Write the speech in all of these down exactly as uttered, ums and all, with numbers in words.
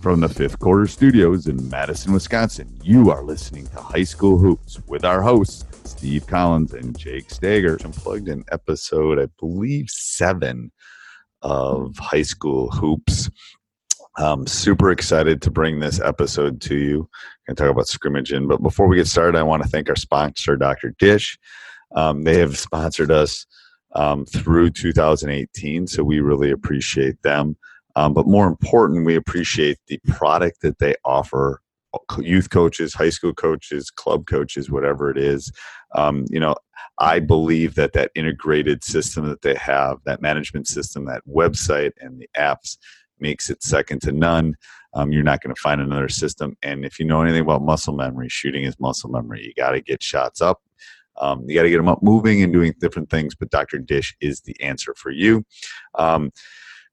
From the Fifth Quarter Studios in Madison, Wisconsin, you are listening to High School Hoops with our hosts, Steve Collins and Jake Stager. I'm plugged in episode, I believe, seven of High School Hoops. I'm super excited to bring this episode to you. I'm going to talk about scrimmaging, but before we get started, I want to thank our sponsor, Doctor Dish. Um, they have sponsored us um, through two thousand eighteen, so we really appreciate them. Um, but more important, we appreciate the product that they offer youth coaches, high school coaches, club coaches, whatever it is. Um, you know, I believe that that integrated system that they have, that management system, that website, and the apps makes it second to none. Um, you're not going to find another system. And if you know anything about muscle memory, shooting is muscle memory. You got to get shots up. Um, you got to get them up moving and doing different things. But Doctor Dish is the answer for you. Um,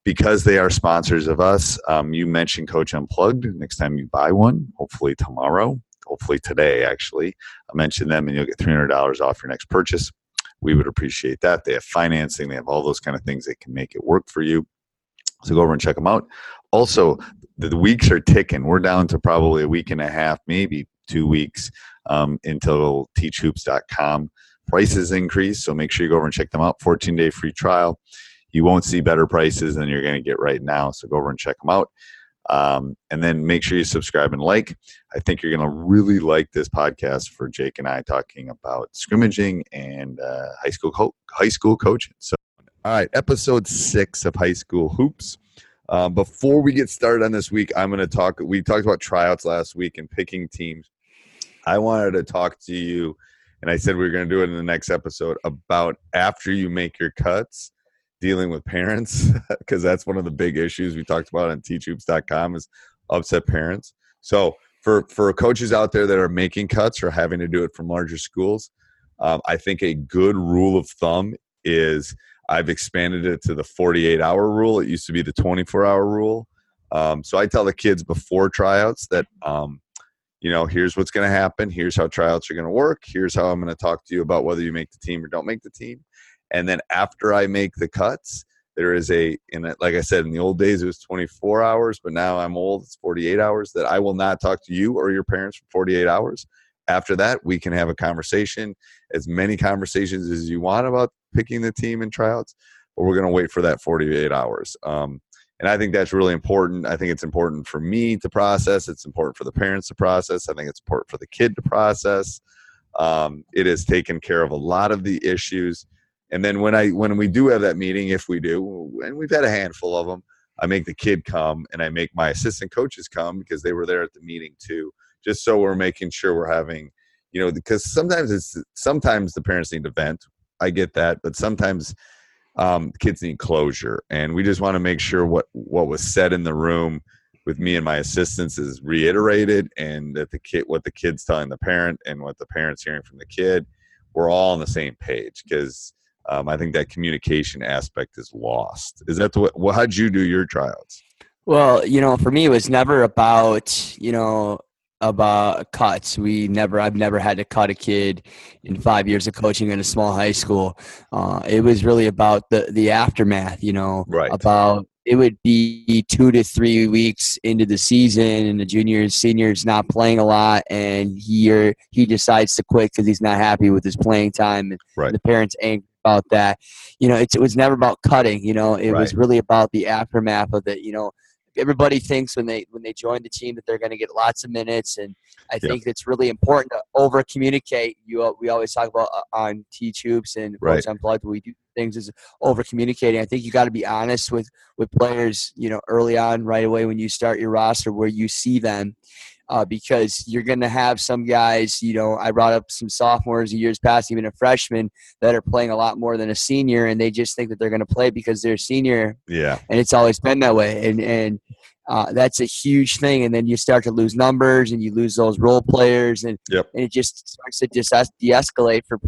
because they are sponsors of us, um, you mention Coach Unplugged next time you buy one, hopefully tomorrow, hopefully today, actually. I mention them and you'll get three hundred dollars off your next purchase. We would appreciate that. They have financing. They have all those kind of things that can make it work for you. So go over and check them out. Also, the weeks are ticking. We're down to probably a week and a half, maybe two weeks um, until Teach Hoops dot com prices increase. So make sure you go over and check them out. fourteen day free trial. You won't see better prices than you're going to get right now. So go over and check them out. Um, and then make sure you subscribe and like. I think you're going to really like this podcast for Jake and I talking about scrimmaging and uh, high school co- high school coaching. So. All right, episode six of High School Hoops. Uh, before we get started on this week, I'm going to talk. We talked about tryouts last week and picking teams. I wanted to talk to you, and I said we were going to do it in the next episode, about after you make your cuts, dealing with parents, because that's one of the big issues we talked about on Teach Hoops dot com is upset parents. So for, for coaches out there that are making cuts or having to do it from larger schools, um, I think a good rule of thumb is – I've expanded it to the forty-eight hour rule. It used to be the twenty-four hour rule. Um, so I tell the kids before tryouts that, um, you know, here's what's going to happen. Here's how tryouts are going to work. Here's how I'm going to talk to you about whether you make the team or don't make the team. And then after I make the cuts, there is a, and like I said, in the old days, it was twenty-four hours, but now I'm old. It's forty-eight hours that I will not talk to you or your parents for forty-eight hours. After that, we can have a conversation, as many conversations as you want about picking the team and tryouts, but we're going to wait for that forty-eight hours. Um, and I think that's really important. I think it's important for me to process. It's important for the parents to process. I think it's important for the kid to process. Um, it has taken care of a lot of the issues. And then when I when we do have that meeting, if we do, and we've had a handful of them, I make the kid come and I make my assistant coaches come because they were there at the meeting too, just so we're making sure we're having, you know, because sometimes it's sometimes the parents need to vent. I get that, but sometimes um, kids need closure, and we just want to make sure what, what was said in the room with me and my assistants is reiterated, and that the kid, what the kid's telling the parent, and what the parent's hearing from the kid, we're all on the same page. Because um, I think that communication aspect is lost. Is that the way, well, how'd you do your tryouts? Well, you know, for me, it was never about, you know, about cuts. We never, I've never had to cut a kid in five years of coaching in a small high school. Uh, it was really about the, the aftermath, you know, right. about, it would be two to three weeks into the season and the junior and senior's not playing a lot, and he he decides to quit because he's not happy with his playing time, and right. the parents angry about that. You know, it's, it was never about cutting. You know, it right. was really about the aftermath of it. You know, everybody thinks when they when they join the team that they're going to get lots of minutes, and I yep. think it's really important to over communicate. You we always talk about uh, on Teach Hoops and right. Coach Unplugged, we do things is over communicating. I think you got to be honest with with players, you know, early on, right away when you start your roster, where you see them, uh, because you're going to have some guys. You know, I brought up some sophomores years past, even a freshman, that are playing a lot more than a senior, and they just think that they're going to play because they're a senior. Yeah, and it's always been that way, and and uh, that's a huge thing. And then you start to lose numbers, and you lose those role players, and yep. and it just starts to just de-escalate for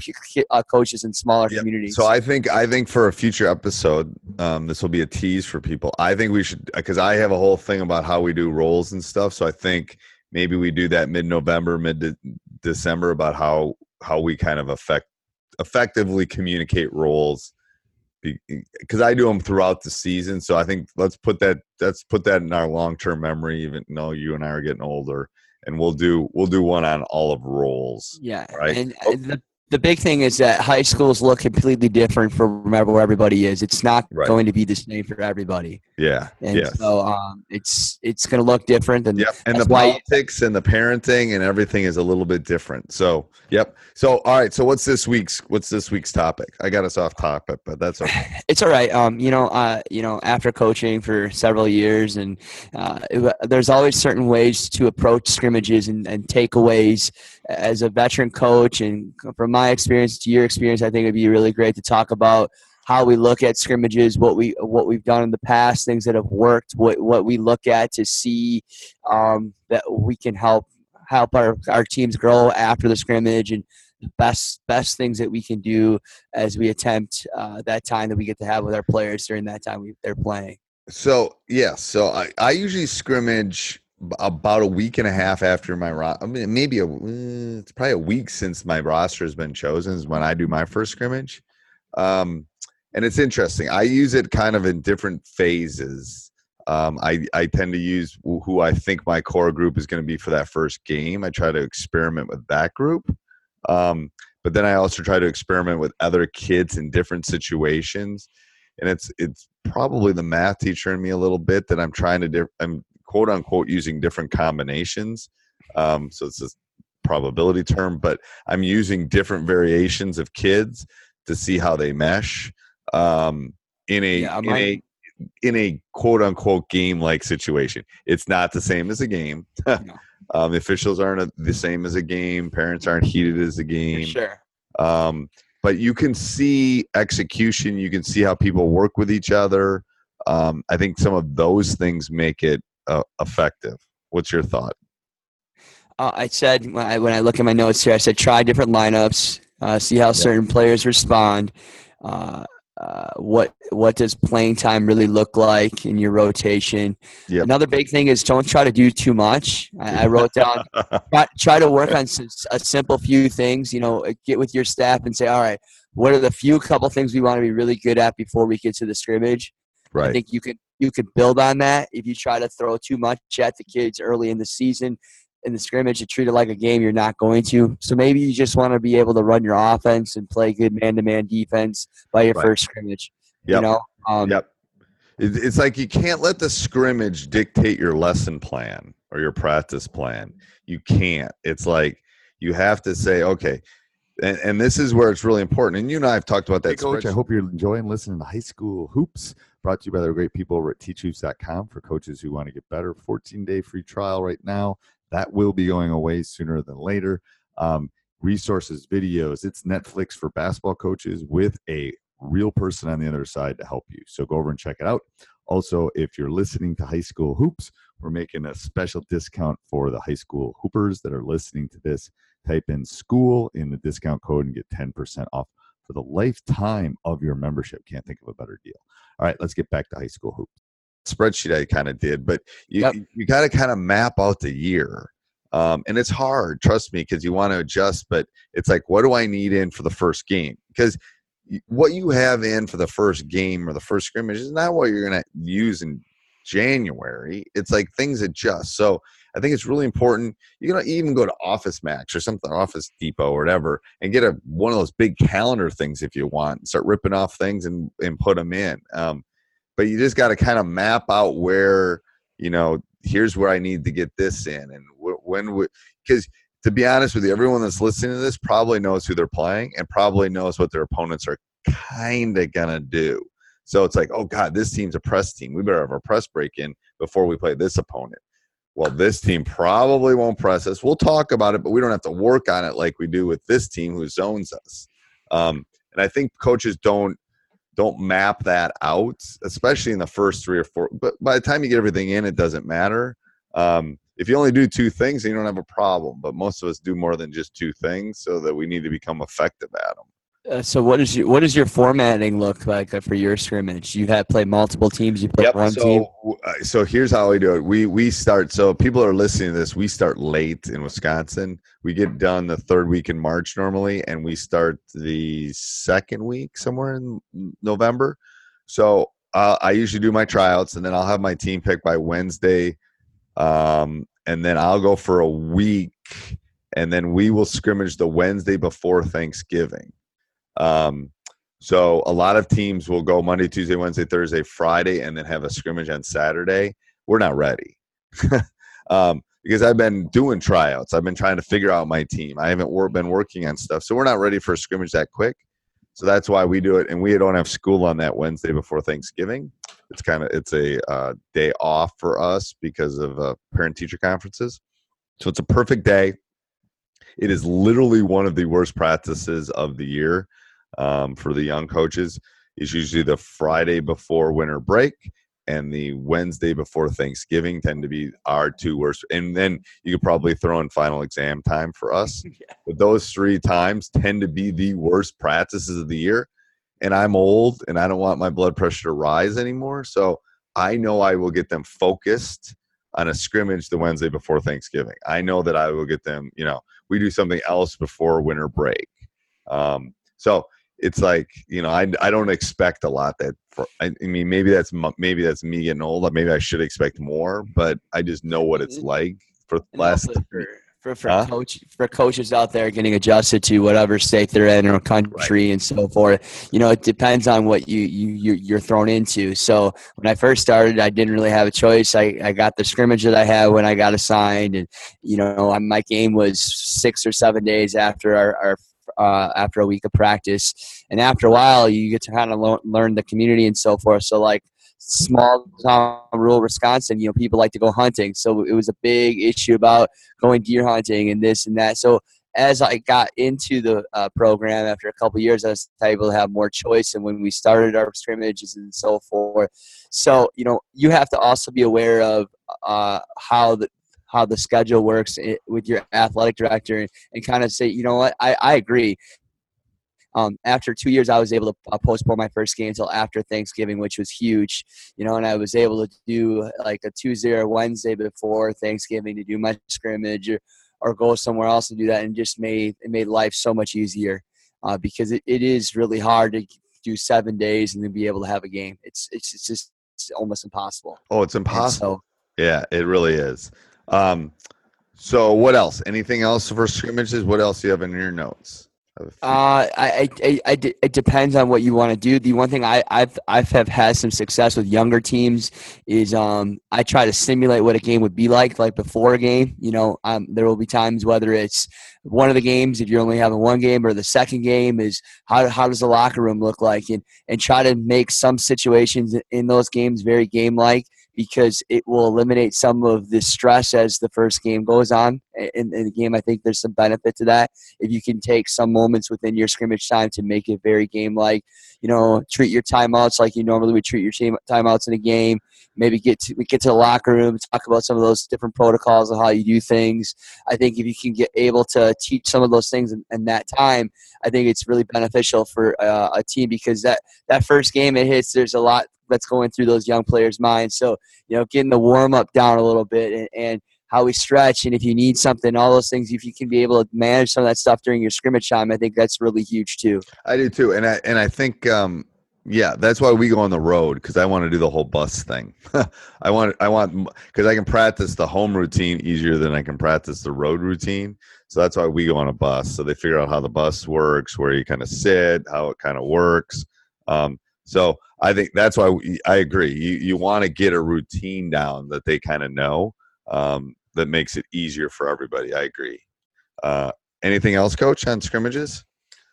uh, coaches in smaller yep. communities. So I think I think for a future episode, um, this will be a tease for people. I think we should, because I have a whole thing about how we do roles and stuff. So I think maybe we do that mid-November, mid-December, about how how we kind of affect effectively communicate roles. Because I do them throughout the season, so I think let's put that let's put that in our long-term memory. Even though you and I are getting older, and we'll do we'll do one on all of roles. Yeah, right. And oh. the the big thing is that high schools look completely different from where everybody is. It's not right. going to be the same for everybody. Yeah, and yes. so um, it's it's going to look different, and yep. and the politics and the parenting and everything is a little bit different. So yep. So all right. So what's this week's what's this week's topic? I got us off topic, but that's okay. It's all right. Um, you know, uh, you know, after coaching for several years, and uh, it, there's always certain ways to approach scrimmages and, and takeaways as a veteran coach, and from my experience to your experience, I think it'd be really great to talk about how we look at scrimmages, what we what we've done in the past, things that have worked, what what we look at to see um, that we can help help our, our teams grow after the scrimmage, and the best best things that we can do as we attempt uh, that time that we get to have with our players during that time we, they're playing. So yeah, so I, I usually scrimmage about a week and a half after my ro- I mean, maybe a, it's probably a week since my roster has been chosen is when I do my first scrimmage. Um, and it's interesting. I use it kind of in different phases. Um, I, I tend to use who I think my core group is going to be for that first game. I try to experiment with that group. Um, but then I also try to experiment with other kids in different situations. And it's, it's probably the math teacher in me a little bit that I'm trying to, diff- I'm, quote unquote, using different combinations. Um, so it's a probability term, but I'm using different variations of kids to see how they mesh um, in a, yeah, in a, in a quote unquote game like situation. It's not the same as a game. No. um, the officials aren't a, the same as a game. Parents aren't heated as a game. For sure. Um, but you can see execution. You can see how people work with each other. Um, I think some of those things make it Uh, effective. What's your thought? Uh, I said when I, when I look at my notes here, I said try different lineups, uh, see how yeah. certain players respond. Uh, uh, what what does playing time really look like in your rotation? Yep. Another big thing is don't try to do too much. I, I wrote down try, try to work on some, a simple few things. You know, get with your staff and say, all right, what are the few couple things we want to be really good at before we get to the scrimmage? Right. I think you can. You could build on that. If you try to throw too much at the kids early in the season, in the scrimmage, to treat it like a game, you're not going to. So maybe you just want to be able to run your offense and play good man-to-man defense by your right. first scrimmage. Yep. You know? Um, yep. It's like you can't let the scrimmage dictate your lesson plan or your practice plan. You can't. It's like you have to say, okay, and, and this is where it's really important. And you and I have talked about that. Hey, Coach, I hope you're enjoying listening to High School Hoops, brought to you by the great people over at teach hoops dot com for coaches who want to get better. fourteen-day free trial right now. That will be going away sooner than later. Um, resources, videos. It's Netflix for basketball coaches with a real person on the other side to help you. So go over and check it out. Also, if you're listening to High School Hoops, we're making a special discount for the high school hoopers that are listening to this. Type in school in the discount code and get ten percent off for the lifetime of your membership. Can't think of a better deal. All right, let's get back to high school hoops. Spreadsheet I kind of did, but you yep. you got to kind of map out the year. Um, and it's hard, trust me, because you want to adjust, but it's like, what do I need in for the first game? Because what you have in for the first game or the first scrimmage is not what you're going to use in January. It's like things adjust. So I think it's really important. You're going to even go to Office Max or something, Office Depot or whatever, and get a one of those big calendar things if you want, and start ripping off things and, and put them in. Um, but you just got to kind of map out where, you know, here's where I need to get this in, and when would, because to be honest with you, everyone that's listening to this probably knows who they're playing and probably knows what their opponents are kind of gonna do. So it's like, oh God, this team's a press team. We better have our press break in before we play this opponent. Well, this team probably won't press us. We'll talk about it, but we don't have to work on it like we do with this team who zones us. Um, and I think coaches don't don't map that out, especially in the first three or four. But by the time you get everything in, it doesn't matter. Um, If you only do two things, then you don't have a problem. But most of us do more than just two things, so that we need to become effective at them. Uh, so what is your, what does your formatting look like for your scrimmage? You have play multiple teams. You play yep. one so, team. So here's how we do it. We we start. So people are listening to this. We start late in Wisconsin. We get done the third week in March normally, and we start the second week somewhere in November. So uh, I usually do my tryouts, and then I'll have my team picked by Wednesday. Um, and then I'll go for a week, and then we will scrimmage the Wednesday before Thanksgiving. Um, so a lot of teams will go Monday, Tuesday, Wednesday, Thursday, Friday, and then have a scrimmage on Saturday. We're not ready um, because I've been doing tryouts. I've been trying to figure out my team. I haven't wor- been working on stuff. So we're not ready for a scrimmage that quick. So that's why we do it. And we don't have school on that Wednesday before Thanksgiving. It's kind of it's a uh, day off for us because of uh, parent-teacher conferences. So it's a perfect day. It is literally one of the worst practices of the year um, for the young coaches. It's usually the Friday before winter break and the Wednesday before Thanksgiving tend to be our two worst. And then you could probably throw in final exam time for us. Yeah. But those three times tend to be the worst practices of the year. And I'm old, and I don't want my blood pressure to rise anymore. So I know I will get them focused on a scrimmage the Wednesday before Thanksgiving. I know that I will get them, you know, we do something else before winter break. Um, so it's like, you know, I, I don't expect a lot that for, I, I mean, maybe that's, maybe that's me getting old. Maybe I should expect more, but I just know what it's like for last year. For for, huh? coach, for coaches out there getting adjusted to whatever state they're in or country right. and so forth, you know, it depends on what you, you, you, you're thrown into. So when I first started, I didn't really have a choice. I, I got the scrimmage that I had when I got assigned. And, you know, my game was six or seven days after our, our uh, after a week of practice. And after a while, you get to kind of lo- learn the community and so forth. So, like, small town rural Wisconsin, you know, people like to go hunting. So it was a big issue about going deer hunting and this and that. So as I got into the uh, program after a couple of years, I was able to have more choice. And when we started our scrimmages and so forth, so, you know, you have to also be aware of uh, how the, how the schedule works with your athletic director and, and kind of say, you know what, I, I agree. Um, after two years, I was able to uh, postpone my first game until after Thanksgiving, which was huge, you know, and I was able to do like a Tuesday or Wednesday before Thanksgiving to do my scrimmage or, or go somewhere else and do that, and just made it made life so much easier uh, because it, it is really hard to do seven days and then be able to have a game. It's it's, it's just it's almost impossible. Oh, it's impossible. So, yeah, it really is. Um, so what else? Anything else for scrimmages? What else do you have in your notes? Uh, I, I, I, it depends on what you want to do. The one thing I, I've, I've have had some success with younger teams is, um, I try to simulate what a game would be like, like before a game. You know, um, there will be times whether it's one of the games, if you're only having one game, or the second game is how, how does the locker room look like, and, and try to make some situations in those games very game-like, because it will eliminate some of the stress as the first game goes on in, in the game. I think there's some benefit to that. If you can take some moments within your scrimmage time to make it very game-like, you know, treat your timeouts like you normally would treat your team timeouts in a game. Maybe get to, we get to the locker room, talk about some of those different protocols of how you do things. I think if you can get able to teach some of those things in, in that time, I think it's really beneficial for uh, a team, because that, that first game it hits, there's a lot that's going through those young players' minds. So, you know, getting the warm-up down a little bit and, and how we stretch, and if you need something, all those things, if you can be able to manage some of that stuff during your scrimmage time, I think that's really huge too. I do too. And I, and I think, um, yeah, that's why we go on the road, because I want to do the whole bus thing. I want, I want, because I can practice the home routine easier than I can practice the road routine. So that's why we go on a bus. So they figure out how the bus works, where you kind of sit, how it kind of works. Um, so I think that's why we, I agree. You you want to get a routine down that they kind of know, um, that makes it easier for everybody. I agree. Uh, anything else, Coach, on scrimmages?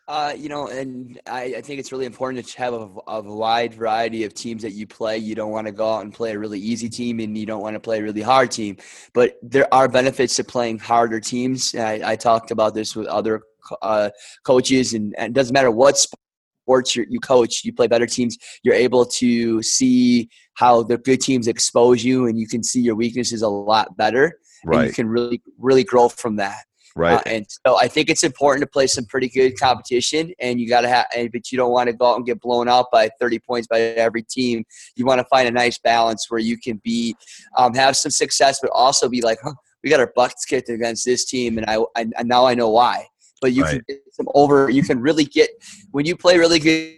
Uh, you know, and I, I think it's really important to have a, a wide variety of teams that you play. You don't want to go out and play a really easy team, and you don't want to play a really hard team. But there are benefits to playing harder teams. I, I talked about this with other uh, coaches, and, and it doesn't matter what sports you coach, you play better teams, you're able to see how the good teams expose you, and you can see your weaknesses a lot better. Right. And you can really, really grow from that. Right, uh, and so I think it's important to play some pretty good competition, and you got to have. But you don't want to go out and get blown out by thirty points by every team. You want to find a nice balance where you can be, um, have some success, but also be like, huh, we got our butts kicked against this team, and I, I and now I know why. But you right. can get some over. You can really get when you play really good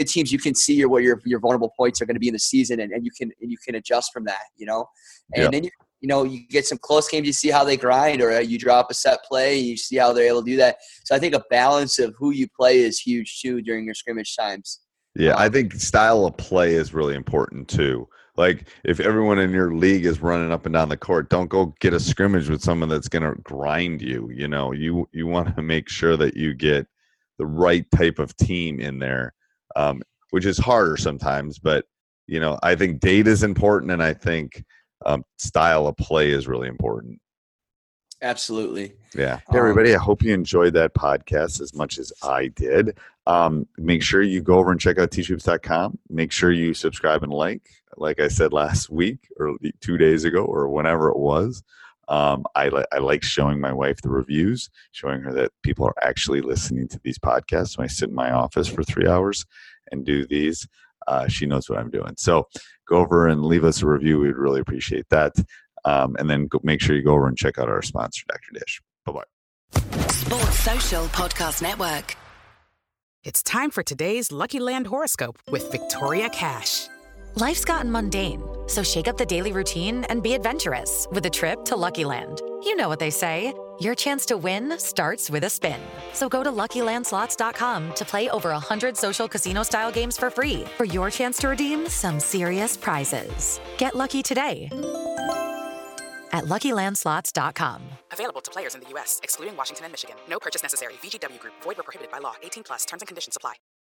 teams. You can see your what your your vulnerable points are going to be in the season, and, and you can and you can adjust from that. You know, and yep. then you. You know, you get some close games, you see how they grind, or you drop a set play, you see how they're able to do that. So I think a balance of who you play is huge too during your scrimmage times. Yeah, um, I think style of play is really important too. Like if everyone in your league is running up and down the court, don't go get a scrimmage with someone that's going to grind you. You know, you you want to make sure that you get the right type of team in there, um, which is harder sometimes. But, you know, I think data is important, and I think – Um, style of play is really important. Absolutely. Yeah. Hey, everybody, I hope you enjoyed that podcast as much as I did. Um, make sure you go over and check out teach hoops dot com. Make sure you subscribe and like. Like I said last week or two days ago or whenever it was, um, I, li- I like showing my wife the reviews, showing her that people are actually listening to these podcasts. When I sit in my office for three hours and do these, Uh, she knows what I'm doing. So go over and leave us a review. We'd really appreciate that. Um, and then go, make sure you go over and check out our sponsor, Doctor Dish. Bye-bye. Sports Social Podcast Network. It's time for today's Lucky Land horoscope with Victoria Cash. Life's gotten mundane, so shake up the daily routine and be adventurous with a trip to Lucky Land. You know what they say. Your chance to win starts with a spin. So go to Lucky Land Slots dot com to play over one hundred social casino-style games for free for your chance to redeem some serious prizes. Get lucky today at Lucky Land Slots dot com. Available to players in the U S, excluding Washington and Michigan. No purchase necessary. V G W Group. Void where prohibited by law. eighteen plus. Terms and conditions apply.